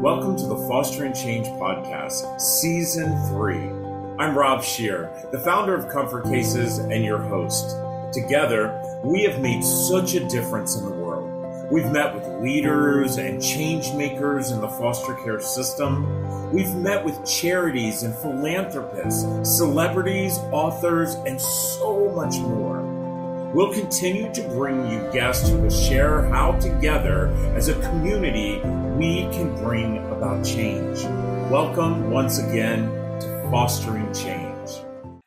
Welcome to the Foster and Change Podcast, Season 3. I'm Rob Scheer, the founder of Comfort Cases and your host. Together, we have made such a difference in the world. We've met with leaders and change makers in the foster care system. We've met with charities and philanthropists, celebrities, authors, and so much more. We'll continue to bring you guests who will share how together, as a community, we can bring about change. Welcome once again to Fostering Change.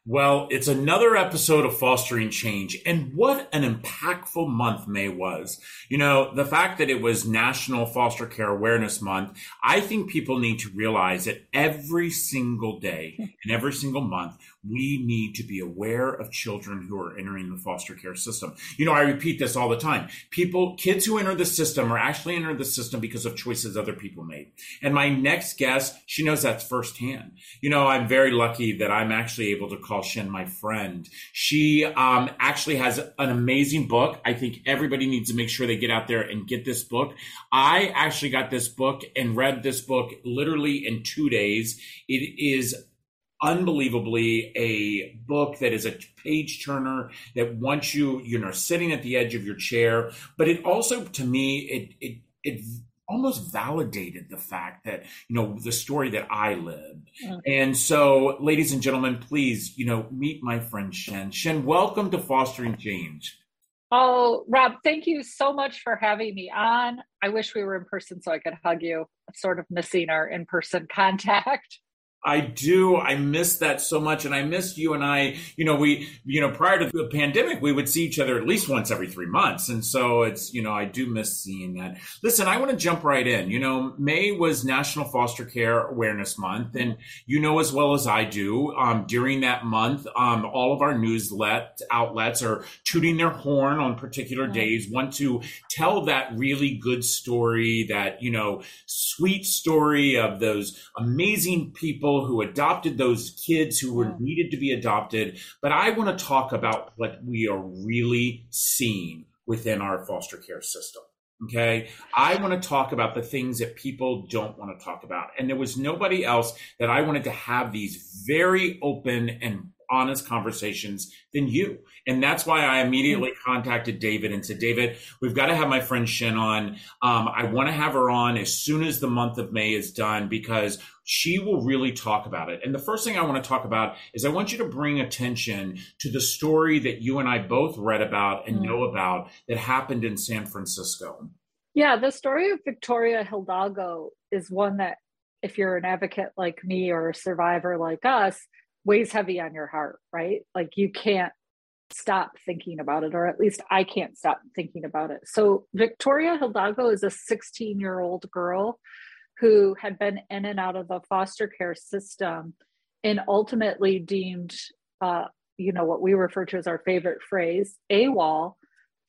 Well, it's another episode of Fostering Change, and what an impactful month May was. You know, the fact that it was National Foster Care Awareness Month, I think people need to realize that every single day and every single month, we need to be aware of children who are entering the foster care system. You know, I repeat this all the time. Kids who enter the system are actually entering the system because of choices other people made. And my next guest, she knows that's firsthand. You know, I'm very lucky that I'm actually able to call Shen my friend. She actually has an amazing book. I think everybody needs to make sure they get out there and get this book. I actually got this book and read this book literally in 2 days. It is unbelievably a book that is a page turner that wants you sitting at the edge of your chair. But it also, to me, it almost validated the fact that, you know, the story that I lived. Mm-hmm. And so, ladies and gentlemen, please, you know, meet my friend Shen. Shen, welcome to Fostering Change. Oh, Rob, thank you so much for having me on. I wish we were in person so I could hug you. I'm sort of missing our in-person contact. I do. I miss that so much. And I miss you and I, we prior to the pandemic, we would see each other at least once every 3 months. And so it's, I do miss seeing that. Listen, I want to jump right in. You know, May was National Foster Care Awareness Month. And you know, as well as I do, during that month, all of our newslet outlets are tooting their horn on particular days, want to tell that really good story, that, sweet story of those amazing people who adopted those kids who were needed to be adopted. But I want to talk about what we are really seeing within our foster care system. Okay. I want to talk about the things that people don't want to talk about. And there was nobody else that I wanted to have these very open and honest conversations than you. And that's why I immediately contacted David and said, David, we've got to have my friend Shen on. I want to have her on as soon as the month of May is done, because she will really talk about it. And the first thing I want to talk about is I want you to bring attention to the story that you and I both read about and know about that happened in San Francisco. Yeah, the story of Victoria Hidalgo is one that, if you're an advocate like me or a survivor like us, weighs heavy on your heart, right? Like, you can't stop thinking about it, or at least I can't stop thinking about it. So Victoria Hidalgo is a 16-year-old girl who had been in and out of the foster care system and ultimately deemed, what we refer to as our favorite phrase, AWOL,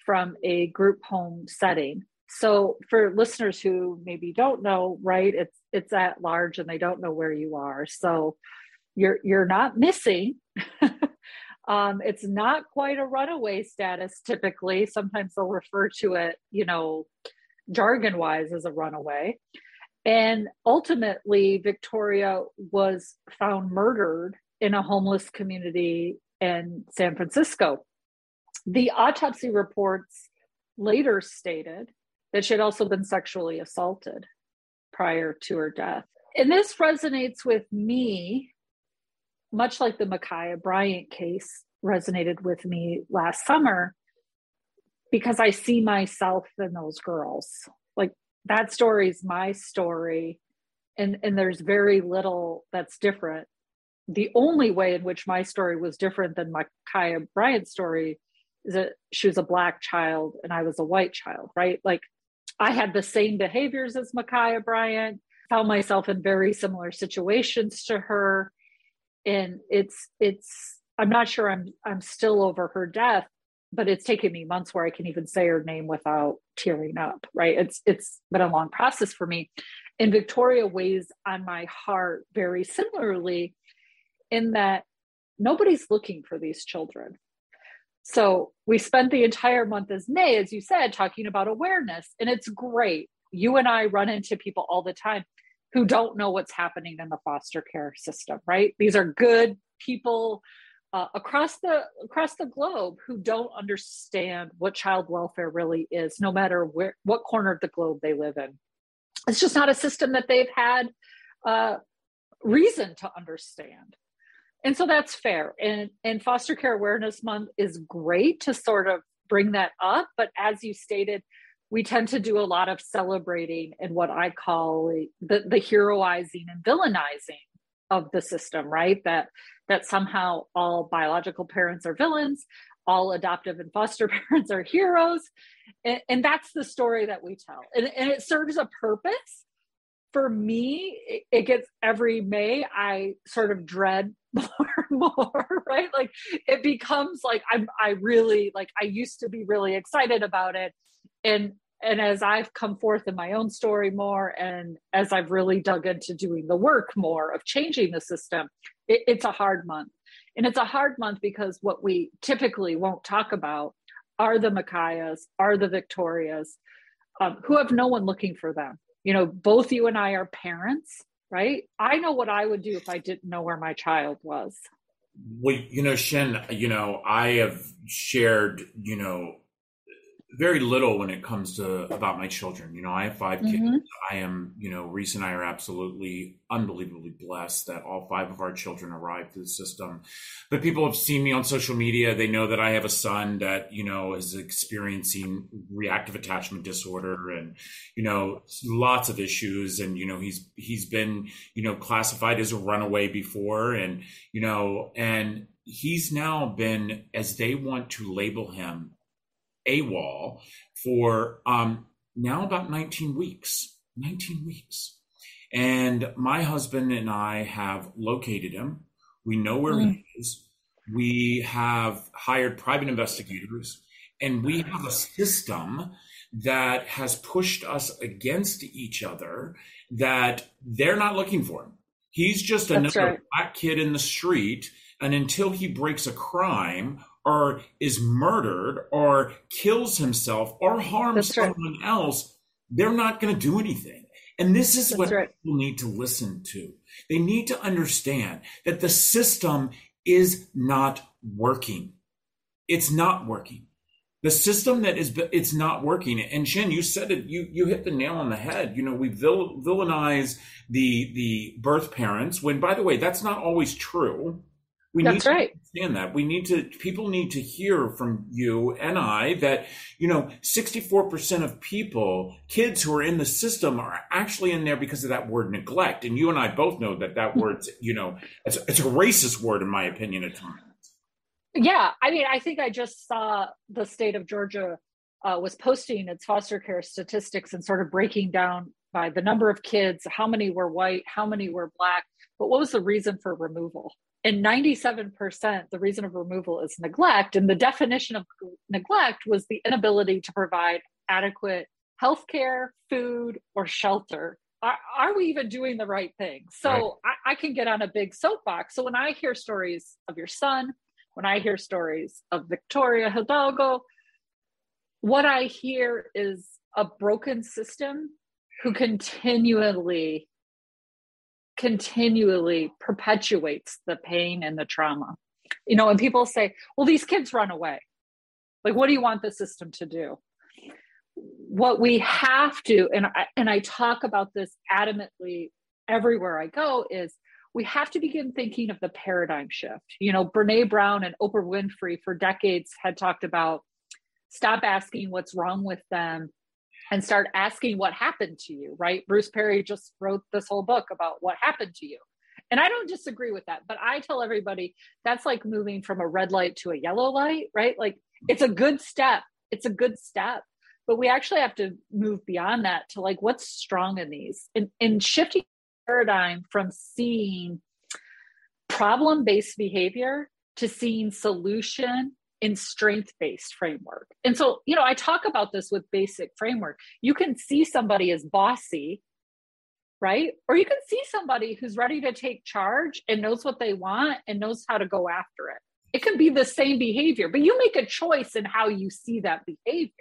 from a group home setting. So for listeners who maybe don't know, right, it's at large and they don't know where you are. So you're not missing. It's not quite a runaway status typically. Sometimes they'll refer to it, jargon wise, as a runaway. And ultimately, Victoria was found murdered in a homeless community in San Francisco. The autopsy reports later stated that she had also been sexually assaulted prior to her death. And this resonates with me, much like the Ma'Khia Bryant case resonated with me last summer, because I see myself in those girls. Like, that story is my story, and there's very little that's different. The only way in which my story was different than Ma'Khia Bryant's story is that she was a Black child and I was a white child, right? Like, I had the same behaviors as Ma'Khia Bryant, found myself in very similar situations to her. And it's I'm not sure I'm still over her death, but it's taken me months where I can even say her name without tearing up, right? It's been a long process for me. And Victoria weighs on my heart very similarly, in that nobody's looking for these children. So we spent the entire month as May, as you said, talking about awareness, and it's great. You and I run into people all the time. who don't know what's happening in the foster care system, right? These are good people across the globe who don't understand what child welfare really is, no matter where, what corner of the globe they live in. It's just not a system that they've had reason to understand. And so that's fair. And Foster Care Awareness Month is great to sort of bring that up. But as you stated, we tend to do a lot of celebrating and what I call the heroizing and villainizing of the system, right? That somehow all biological parents are villains, all adoptive and foster parents are heroes. And that's the story that we tell. And it serves a purpose. For me, it gets every May, I sort of dread more, right? Like it becomes like, I used to be really excited about it. And as I've come forth in my own story more, and as I've really dug into doing the work more of changing the system, it's a hard month. And it's a hard month because what we typically won't talk about are the Ma'Khias, are the Victorias, who have no one looking for them. You know, both you and I are parents, right? I know what I would do if I didn't know where my child was. Well, you know, Shen, you know, I have shared, you know, very little when it comes to about my children. You know, I have 5 kids. I am, you know, Reese and I are absolutely unbelievably blessed that all 5 of our children arrived through the system. But people have seen me on social media. They know that I have a son that, you know, is experiencing reactive attachment disorder and, you know, lots of issues. And, you know, he's been, you know, classified as a runaway before. And, you know, and he's now been, as they want to label him, AWOL for now about 19 weeks. And my husband and I have located him. We know where he is. We have hired private investigators, and we have a system that has pushed us against each other that they're not looking for him. He's just Black kid in the street. And until he breaks a crime or is murdered or kills himself or harms someone else, they're not going to do anything. And this is what people need to listen to. They need to understand that the system is not working. It's not working. The system it's not working. And Shen, you said it, you hit the nail on the head. You know, we villainize the birth parents when, by the way, that's not always true. We need to understand that. People need to hear from you and I that, you know, 64% of kids who are in the system are actually in there because of that word neglect. And you and I both know that word's, you know, it's a racist word, in my opinion, at times. Yeah. I mean, I think I just saw the state of Georgia was posting its foster care statistics and sort of breaking down by the number of kids, how many were white, how many were Black, but what was the reason for removal? And 97%, the reason of removal is neglect. And the definition of neglect was the inability to provide adequate healthcare, food, or shelter. Are we even doing the right thing? So right. I can get on a big soapbox. So when I hear stories of your son, when I hear stories of Victoria Hidalgo, what I hear is a broken system who continually perpetuates the pain and the trauma. You know, and people say, well, these kids run away. Like, what do you want the system to do? What we have to, and I talk about this adamantly everywhere I go, is we have to begin thinking of the paradigm shift. You know, Brene Brown and Oprah Winfrey for decades had talked about stop asking what's wrong with them and start asking what happened to you, right? Bruce Perry just wrote this whole book about what happened to you. And I don't disagree with that, but I tell everybody that's like moving from a red light to a yellow light, right? Like it's a good step. It's a good step, but we actually have to move beyond that to like what's strong in these and shifting paradigm from seeing problem-based behavior to seeing solution in strength-based framework. And so, you know, I talk about this with basic framework. You can see somebody as bossy, right? Or you can see somebody who's ready to take charge and knows what they want and knows how to go after it. It can be the same behavior, but you make a choice in how you see that behavior.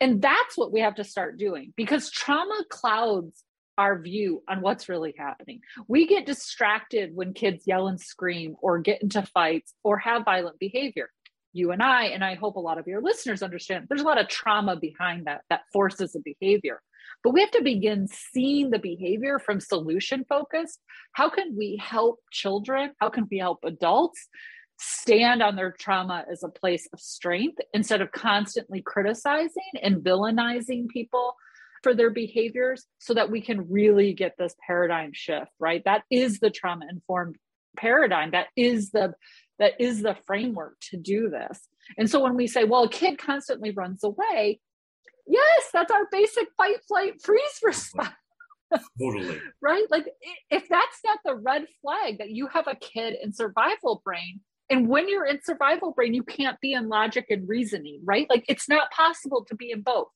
And that's what we have to start doing because trauma clouds our view on what's really happening. We get distracted when kids yell and scream or get into fights or have violent behavior. You and I hope a lot of your listeners understand, there's a lot of trauma behind that, that forces a behavior. But we have to begin seeing the behavior from solution focused. How can we help children? How can we help adults stand on their trauma as a place of strength instead of constantly criticizing and villainizing people for their behaviors, so that we can really get this paradigm shift, right? That is the trauma-informed paradigm. That is the framework to do this. And so when we say, well, a kid constantly runs away, yes, that's our basic fight, flight, freeze response. Totally. Right? Like if that's not the red flag that you have a kid in survival brain, and when you're in survival brain, you can't be in logic and reasoning, right? Like it's not possible to be in both.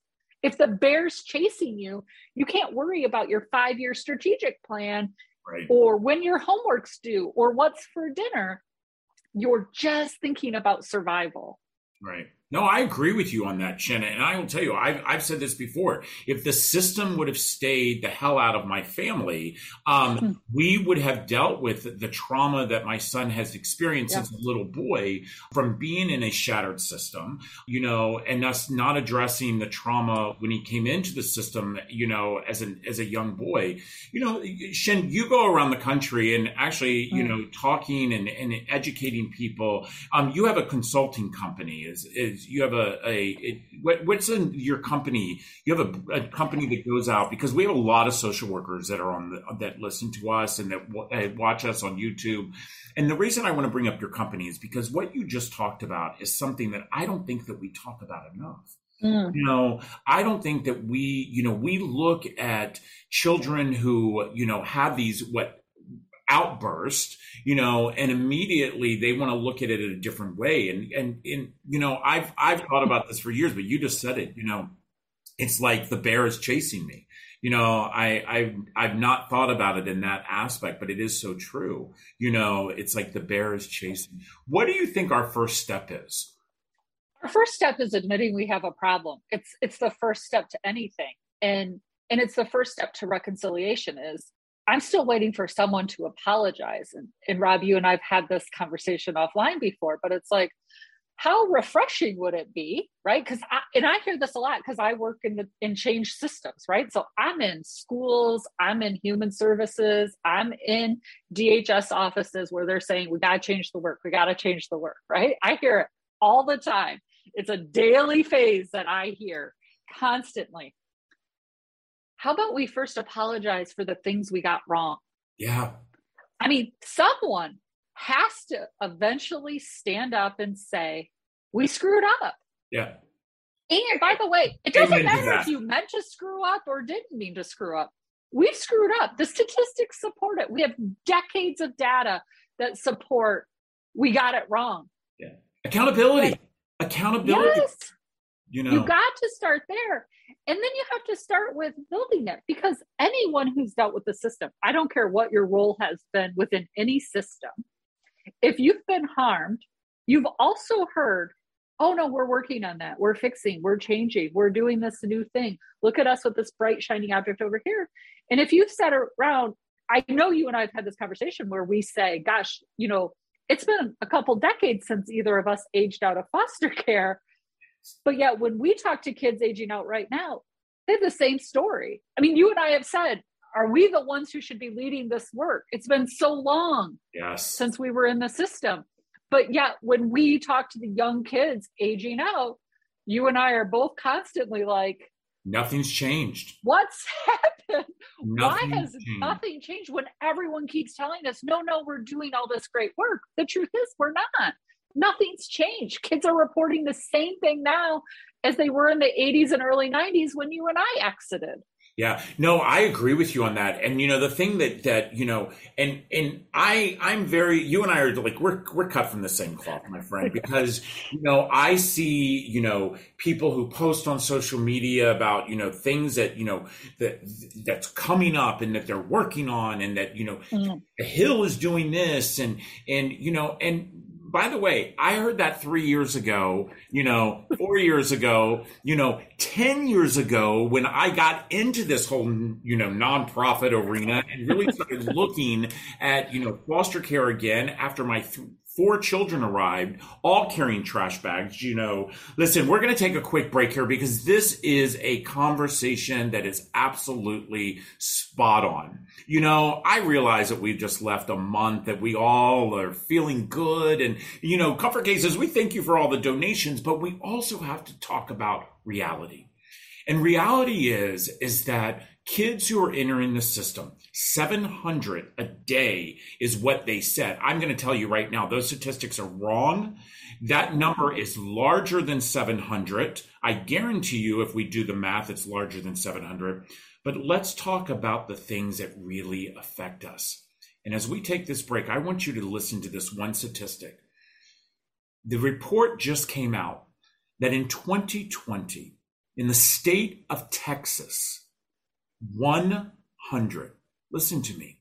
If the bear's chasing you, you can't worry about your 5-year strategic plan, right, or when your homework's due or what's for dinner. You're just thinking about survival. Right. No, I agree with you on that, Shannon. And I will tell you, I've said this before. If the system would have stayed the hell out of my family, we would have dealt with the trauma that my son has experienced since a little boy from being in a shattered system, you know, and us not addressing the trauma when he came into the system, you know, as a young boy. You know, Shen, you go around the country and actually, you know, talking and educating people. You have a consulting company. You have what's in your company? You have a company that goes out, because we have a lot of social workers that are that listen to us and that watch us on YouTube. And the reason I want to bring up your company is because what you just talked about is something that I don't think that we talk about enough. You know, I don't think that we look at children who, you know, have these, outburst, you know, and immediately they want to look at it in a different way. And you know, I've thought about this for years, but you just said it, you know, it's like the bear is chasing me. You know, I've not thought about it in that aspect, but it is so true. You know, it's like the bear is chasing. What do you think our first step is? Our first step is admitting we have a problem. It's the first step to anything. And it's the first step to reconciliation is, I'm still waiting for someone to apologize. And Rob, you and I've had this conversation offline before, but it's like, how refreshing would it be, right? Because I hear this a lot because I work in change systems, right? So I'm in schools, I'm in human services, I'm in DHS offices where they're saying, we got to change the work, right? I hear it all the time. It's a daily phase that I hear constantly. How about we first apologize for the things we got wrong? Yeah. I mean, someone has to eventually stand up and say, we screwed up. Yeah. And by the way, it doesn't matter if you meant to screw up or didn't mean to screw up. We've screwed up. The statistics support it. We have decades of data that support we got it wrong. Yeah. Accountability. Yes. You know, you got to start there. And then you have to start with building it, because anyone who's dealt with the system, I don't care what your role has been within any system, if you've been harmed, you've also heard, oh no, we're working on that. We're fixing, we're changing, we're doing this new thing. Look at us with this bright, shining object over here. And if you've sat around, I know you and I have had this conversation where we say, gosh, you know, it's been a couple decades since either of us aged out of foster care. But yet when we talk to kids aging out right now, they have the same story. I mean, you and I have said, are we the ones who should be leading this work? It's been so long since we were in the system. But yet when we talk to the young kids aging out, you and I are both constantly like, nothing's changed. What's happened? Nothing Why has nothing changed when everyone keeps telling us, no, we're doing all this great work? The truth is we're not. Nothing's changed. Kids are reporting the same thing now as they were in the 80s and early 90s when you and I exited. Yeah, no, I agree with you on that. And, you know, the thing that, you know, and I'm very, you and I are like, we're cut from the same cloth, my friend, because, you know, I see, you know, people who post on social media about, you know, things that, you know, that's coming up and that they're working on and that, you know, the Hill is doing this and, you know, and by the way, I heard that 3 years ago, 4 years ago, 10 years ago when I got into this whole, nonprofit arena and really started looking at, foster care again after my four children arrived, all carrying trash bags. Listen, we're going to take a quick break here because this is a conversation that is absolutely spot on. I realize that we've just left a month that we all are feeling good. And, Comfort Cases, we thank you for all the donations, but we also have to talk about reality. And reality is that kids who are entering the system, 700 a day is what they said. I'm going to tell you right now, those statistics are wrong. That number is larger than 700. I guarantee you, if we do the math, it's larger than 700. But let's talk about the things that really affect us. And as we take this break, I want you to listen to this one statistic. The report just came out that in 2020, in the state of Texas, 100, listen to me,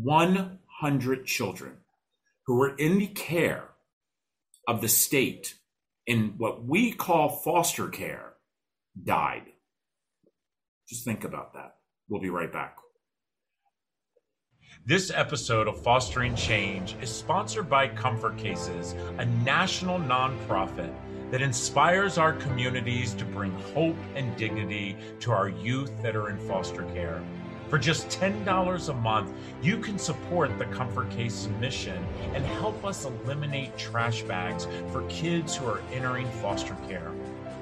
100 children who were in the care of the state in what we call foster care died. Just think about that. We'll be right back. This episode of Fostering Change is sponsored by Comfort Cases, a national nonprofit that inspires our communities to bring hope and dignity to our youth that are in foster care. For just $10 a month, you can support the Comfort Case mission and help us eliminate trash bags for kids who are entering foster care.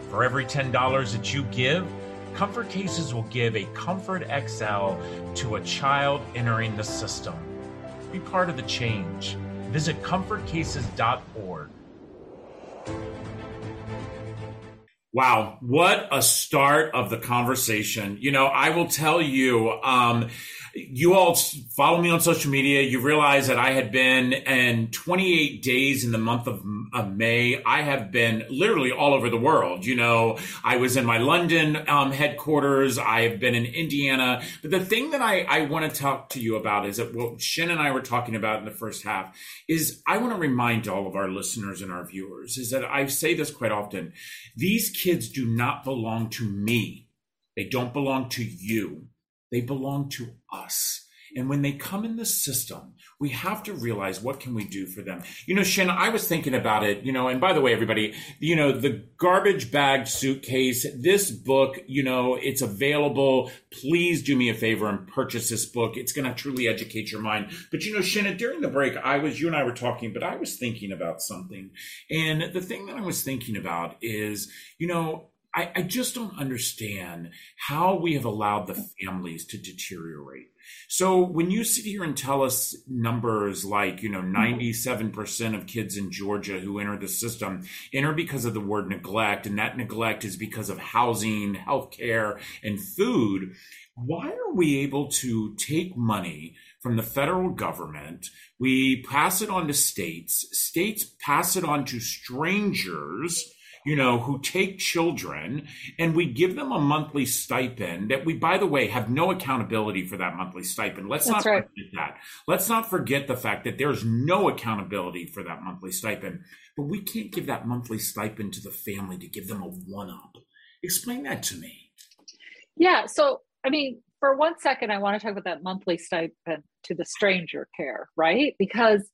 For every $10 that you give, Comfort Cases will give a Comfort XL to a child entering the system. Be part of the change. Visit comfortcases.org. Wow, what a start of the conversation. I will tell you, you all follow me on social media. You realize that I had been in 28 days in the month of May. I have been literally all over the world. I was in my London headquarters. I have been in Indiana. But the thing that I want to talk to you about is that what Shen and I were talking about in the first half is I want to remind all of our listeners and our viewers is that I say this quite often. These kids do not belong to me. They don't belong to you. They belong to us. And when they come in the system, we have to realize what can we do for them. Shen, I was thinking about it, and by the way, everybody, the Garbage Bag Suitcase, this book, it's available. Please do me a favor and purchase this book. It's going to truly educate your mind. But, Shen, during the break, you and I were talking, but I was thinking about something. And the thing that I was thinking about is, I just don't understand how we have allowed the families to deteriorate. So when you sit here and tell us numbers like, 97% of kids in Georgia who enter the system enter because of the word neglect, and that neglect is because of housing, healthcare, and food, why are we able to take money from the federal government? We pass it on to states. States pass it on to strangers, who take children, and we give them a monthly stipend that we, by the way, have no accountability for that monthly stipend. Let's not forget that. Let's not forget the fact that there's no accountability for that monthly stipend, but we can't give that monthly stipend to the family to give them a one-up. Explain that to me. Yeah. So, for 1 second, I want to talk about that monthly stipend to the stranger care, right? Because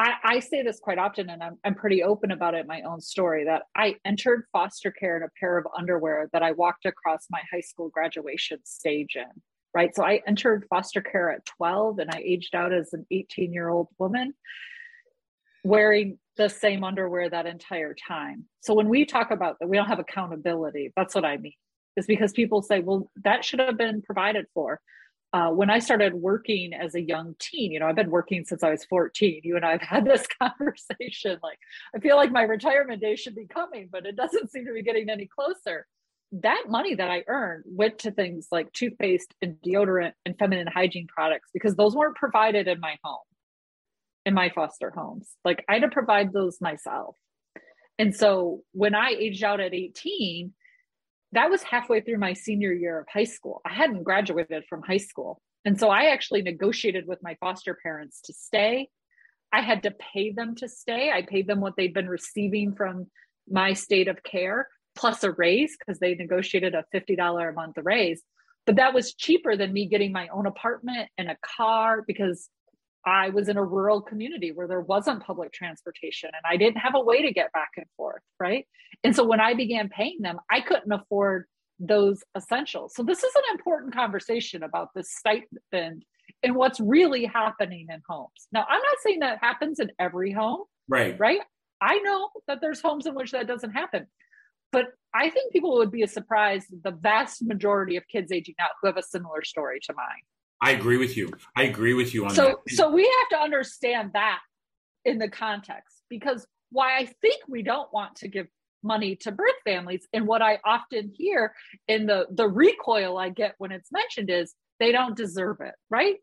I say this quite often, and I'm pretty open about it in my own story, that I entered foster care in a pair of underwear that I walked across my high school graduation stage in, right? So I entered foster care at 12, and I aged out as an 18-year-old woman wearing the same underwear that entire time. So when we talk about that, we don't have accountability. That's what I mean, is because people say, well, that should have been provided for. When I started working as a young teen, I've been working since I was 14. You and I have had this conversation. Like, I feel like my retirement day should be coming, but it doesn't seem to be getting any closer. That money that I earned went to things like toothpaste and deodorant and feminine hygiene products, because those weren't provided in my home, in my foster homes. Like, I had to provide those myself. And so when I aged out at 18, that was halfway through my senior year of high school. I hadn't graduated from high school. And so I actually negotiated with my foster parents to stay. I had to pay them to stay. I paid them what they've been receiving from my state of care, plus a raise, because they negotiated a $50 a month raise. But that was cheaper than me getting my own apartment and a car, because I was in a rural community where there wasn't public transportation and I didn't have a way to get back and forth, right? And so when I began paying them, I couldn't afford those essentials. So this is an important conversation about the stipend and what's really happening in homes. Now, I'm not saying that happens in every home, right? I know that there's homes in which that doesn't happen. But I think people would be surprised the vast majority of kids aging out who have a similar story to mine. I agree with you. On that. So we have to understand that in the context, because why I think we don't want to give money to birth families, and what I often hear in the recoil I get when it's mentioned is they don't deserve it, right?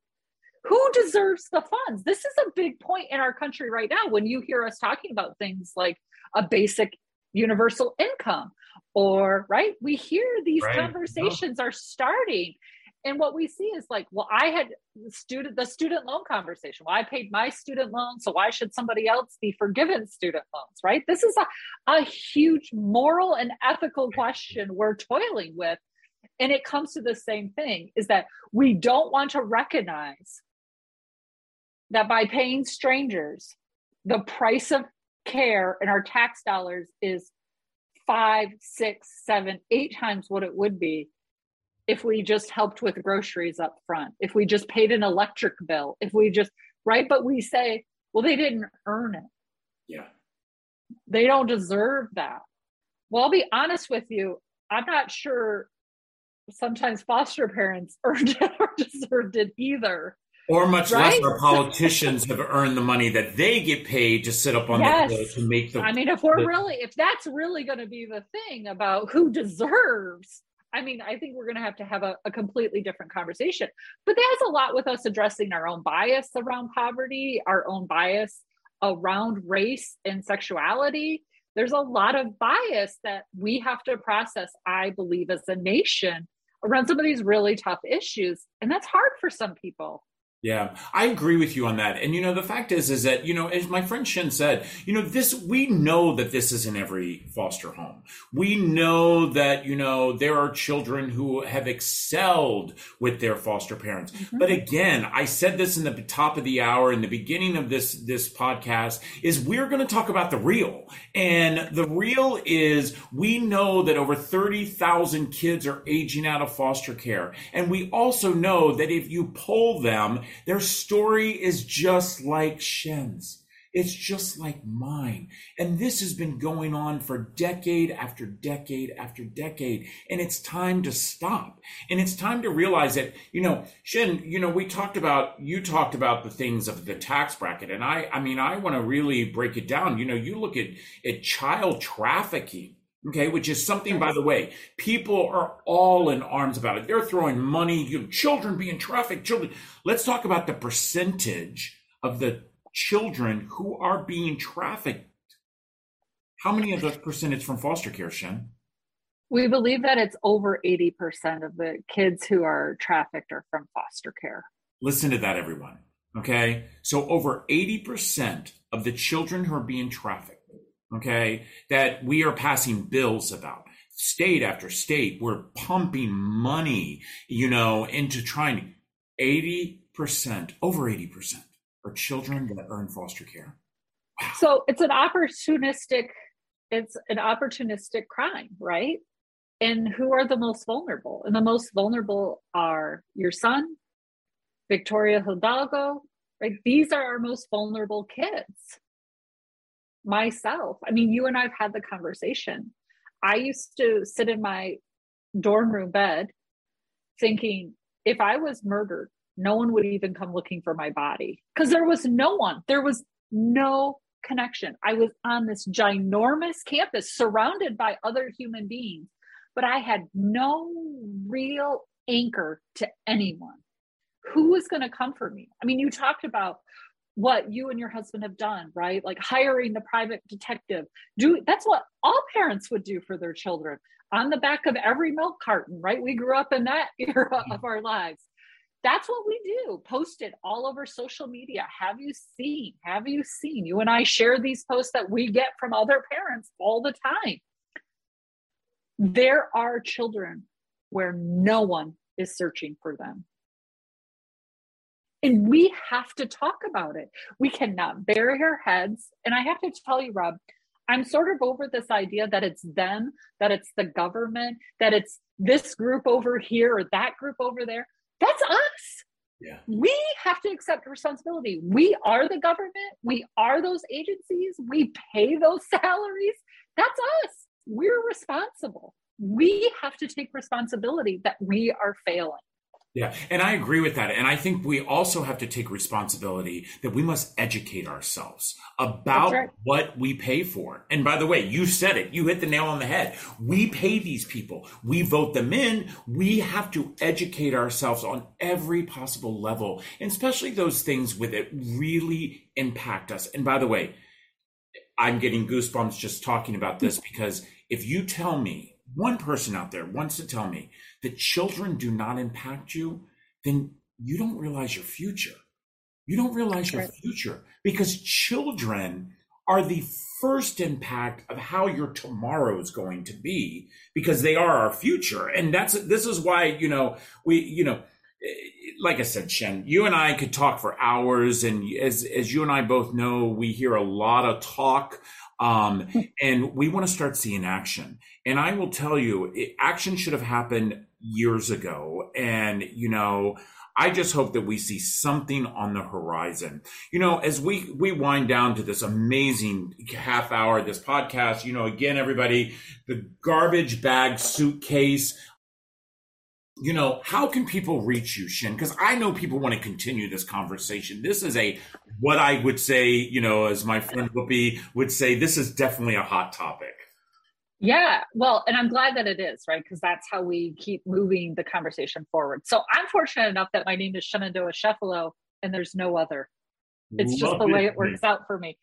Who deserves the funds? This is a big point in our country right now when you hear us talking about things like a basic universal income, or right, we hear these conversations are starting. And what we see is like, well, I had the student loan conversation. Well, I paid my student loan, so why should somebody else be forgiven student loans, right? This is a huge moral and ethical question we're toiling with. And it comes to the same thing, is that we don't want to recognize that by paying strangers, the price of care and our tax dollars is 5, 6, 7, 8 times what it would be if we just helped with groceries up front, if we just paid an electric bill, if we just, right? But we say, well, they didn't earn it. Yeah. They don't deserve that. Well, I'll be honest with you. I'm not sure sometimes foster parents earned it or deserved it either. Or much less, our politicians have earned the money that they get paid to sit up on the bill to make the. I mean, if that's really going to be the thing about who deserves, I mean, I think we're going to have a completely different conversation. But that has a lot with us addressing our own bias around poverty, our own bias around race and sexuality. There's a lot of bias that we have to process, I believe, as a nation around some of these really tough issues. And that's hard for some people. Yeah, I agree with you on that. And, the fact is that, as my friend Shen said, we know that this is in every foster home. We know that, there are children who have excelled with their foster parents. Mm-hmm. But again, I said this in the top of the hour, in the beginning of this podcast, is we're going to talk about the real. And the real is we know that over 30,000 kids are aging out of foster care. And we also know that if you poll them, their story is just like Shen's. It's just like mine. And this has been going on for decade after decade after decade. And it's time to stop. And it's time to realize that, Shen, you talked about the things of the tax bracket. And I want to really break it down. You look at child trafficking. Okay, which is something, by the way, people are all in arms about it. They're throwing money, children being trafficked, children. Let's talk about the percentage of the children who are being trafficked. How many of those percentage from foster care, Shen? We believe that it's over 80% of the kids who are trafficked are from foster care. Listen to that, everyone. Okay, so over 80% of the children who are being trafficked. Okay, that we are passing bills about. State after state, we're pumping money, into trying 80%, over 80% are children that earn foster care. Wow. So it's an opportunistic crime, right? And who are the most vulnerable? And the most vulnerable are your son, Victoria Hidalgo, right? These are our most vulnerable kids. Myself. I mean, you and I've had the conversation. I used to sit in my dorm room bed thinking, if I was murdered, no one would even come looking for my body, because there was no one. There was no connection. I was on this ginormous campus surrounded by other human beings, but I had no real anchor to anyone. Who was going to come for me? I mean, you talked about what you and your husband have done, right? Like hiring the private detective. That's what all parents would do for their children on the back of every milk carton, right? We grew up in that era of our lives. That's what we do. Post it all over social media. Have you seen? Have you seen? You and I share these posts that we get from other parents all the time. There are children where no one is searching for them. And we have to talk about it. We cannot bury our heads. And I have to tell you, Rob, I'm sort of over this idea that it's them, that it's the government, that it's this group over here or that group over there. That's us. Yeah. We have to accept responsibility. We are the government. We are those agencies. We pay those salaries. That's us. We're responsible. We have to take responsibility that we are failing. Yeah, and I agree with that. And I think we also have to take responsibility that we must educate ourselves about what we pay for. And by the way, you said it, you hit the nail on the head. We pay these people, we vote them in. We have to educate ourselves on every possible level, and especially those things with it really impact us. And by the way, I'm getting goosebumps just talking about this, because if you tell me, one person out there wants to tell me that children do not impact you, then you don't realize your future. You don't realize your future, because children are the first impact of how your tomorrow is going to be, because they are our future. And this is why, like I said, Shen, you and I could talk for hours. And as you and I both know, we hear a lot of talk. And we want to start seeing action. And I will tell you, action should have happened years ago. And, I just hope that we see something on the horizon. As we wind down to this amazing half hour, this podcast, again, everybody, the Garbage Bag Suitcase. How can people reach you, Shen? Because I know people want to continue this conversation. This is what I would say, as my friend Whoopi would say, this is definitely a hot topic. Yeah, well, and I'm glad that it is, right? Because that's how we keep moving the conversation forward. So I'm fortunate enough that my name is Shenandoah Chefalo, and there's no other. It's just the way it works out for me.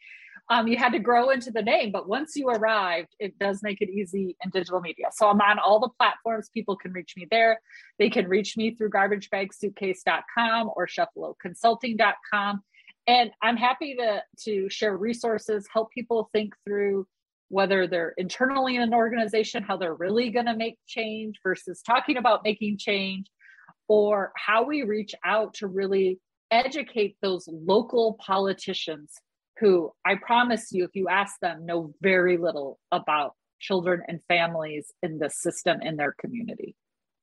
You had to grow into the name, but once you arrived, it does make it easy in digital media. So I'm on all the platforms. People can reach me there. They can reach me through garbagebagsuitcase.com or chefaloconsulting.com. And I'm happy to share resources, help people think through whether they're internally in an organization, how they're really going to make change versus talking about making change, or how we reach out to really educate those local politicians who, I promise you, if you ask them, know very little about children and families in the system in their community.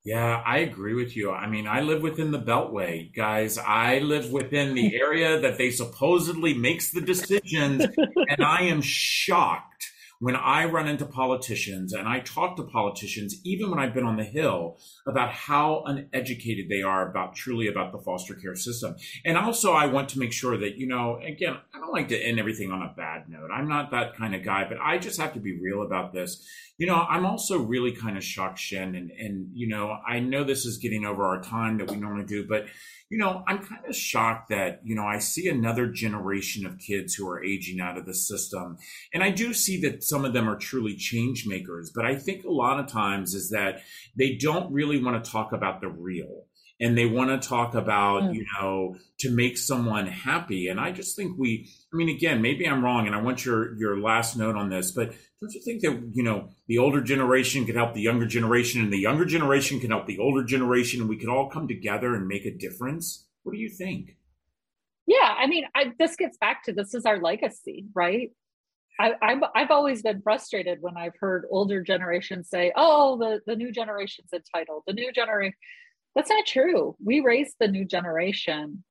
Yeah, I agree with you. I mean, I live within the Beltway, guys. I live within the area that they supposedly makes the decisions, and I am shocked when I run into politicians and I talk to politicians, even when I've been on the Hill, about how uneducated they are about the foster care system. And also I want to make sure that, again, I don't like to end everything on a bad note. I'm not that kind of guy, but I just have to be real about this. I'm also really kind of shocked, Shen, and I know this is getting over our time that we normally do, but I'm kind of shocked that, I see another generation of kids who are aging out of the system. And I do see that some of them are truly change makers, but I think a lot of times is that they don't really want to talk about the real, and they want to talk about, to make someone happy. And I just think again, maybe I'm wrong, and I want your last note on this, but don't you think that, the older generation could help the younger generation, and the younger generation can help the older generation, and we could all come together and make a difference? What do you think? Yeah, this gets back to, this is our legacy, right? I've always been frustrated when I've heard older generations say, oh, the new generation's entitled, the new generation. That's not true. We raised the new generation.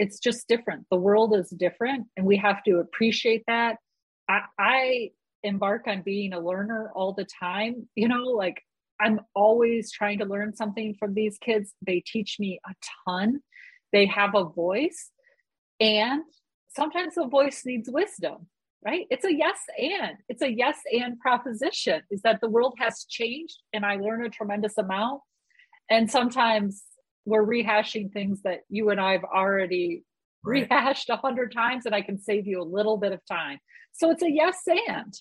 It's just different. The world is different, and we have to appreciate that. I embark on being a learner all the time. I'm always trying to learn something from these kids. They teach me a ton. They have a voice, and sometimes the voice needs wisdom, right? It's a yes and proposition, is that the world has changed and I learn a tremendous amount. And sometimes we're rehashing things that you and I've already rehashed 100 times, and I can save you a little bit of time. So it's a yes and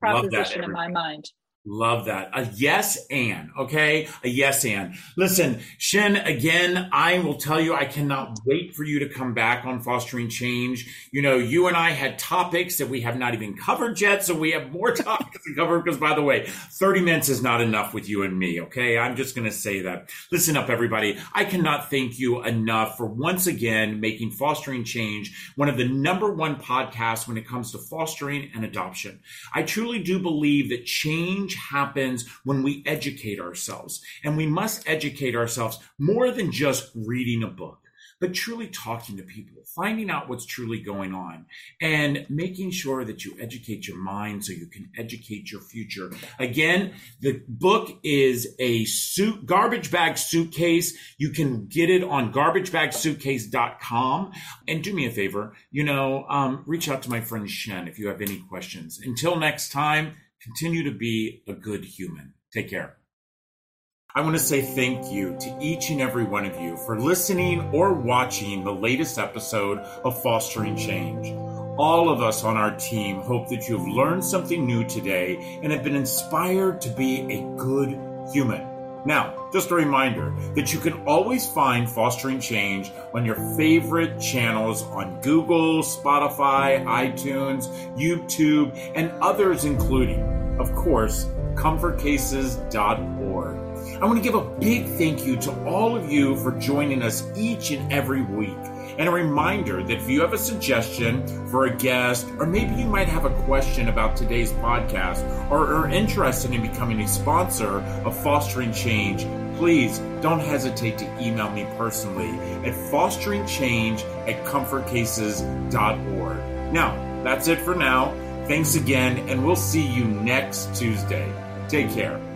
proposition in my mind. Love that. A yes and, okay? A yes and. Listen, Shen, again, I will tell you, I cannot wait for you to come back on Fostering Change. You know, you and I had topics that we have not even covered yet, so we have more topics to cover because, by the way, 30 minutes is not enough with you and me, okay? I'm just going to say that. Listen up, everybody. I cannot thank you enough for once again making Fostering Change one of the #1 podcasts when it comes to fostering and adoption. I truly do believe that change happens when we educate ourselves, and we must educate ourselves more than just reading a book, but truly talking to people, finding out what's truly going on, and making sure that you educate your mind so you can educate your future. Again, the book is a garbage bag suitcase. You can get it on garbagebagsuitcase.com. And do me a favor, reach out to my friend Shen if you have any questions. Until next time, continue to be a good human. Take care. I want to say thank you to each and every one of you for listening or watching the latest episode of Fostering Change. All of us on our team hope that you've learned something new today and have been inspired to be a good human. Now, just a reminder that you can always find Fostering Change on your favorite channels on Google, Spotify, iTunes, YouTube, and others, including, of course, comfortcases.org. I want to give a big thank you to all of you for joining us each and every week. And a reminder that if you have a suggestion for a guest, or maybe you might have a question about today's podcast, or are interested in becoming a sponsor of Fostering Change, please don't hesitate to email me personally at fosteringchange@comfortcases.org. Now, that's it for now. Thanks again, and we'll see you next Tuesday. Take care.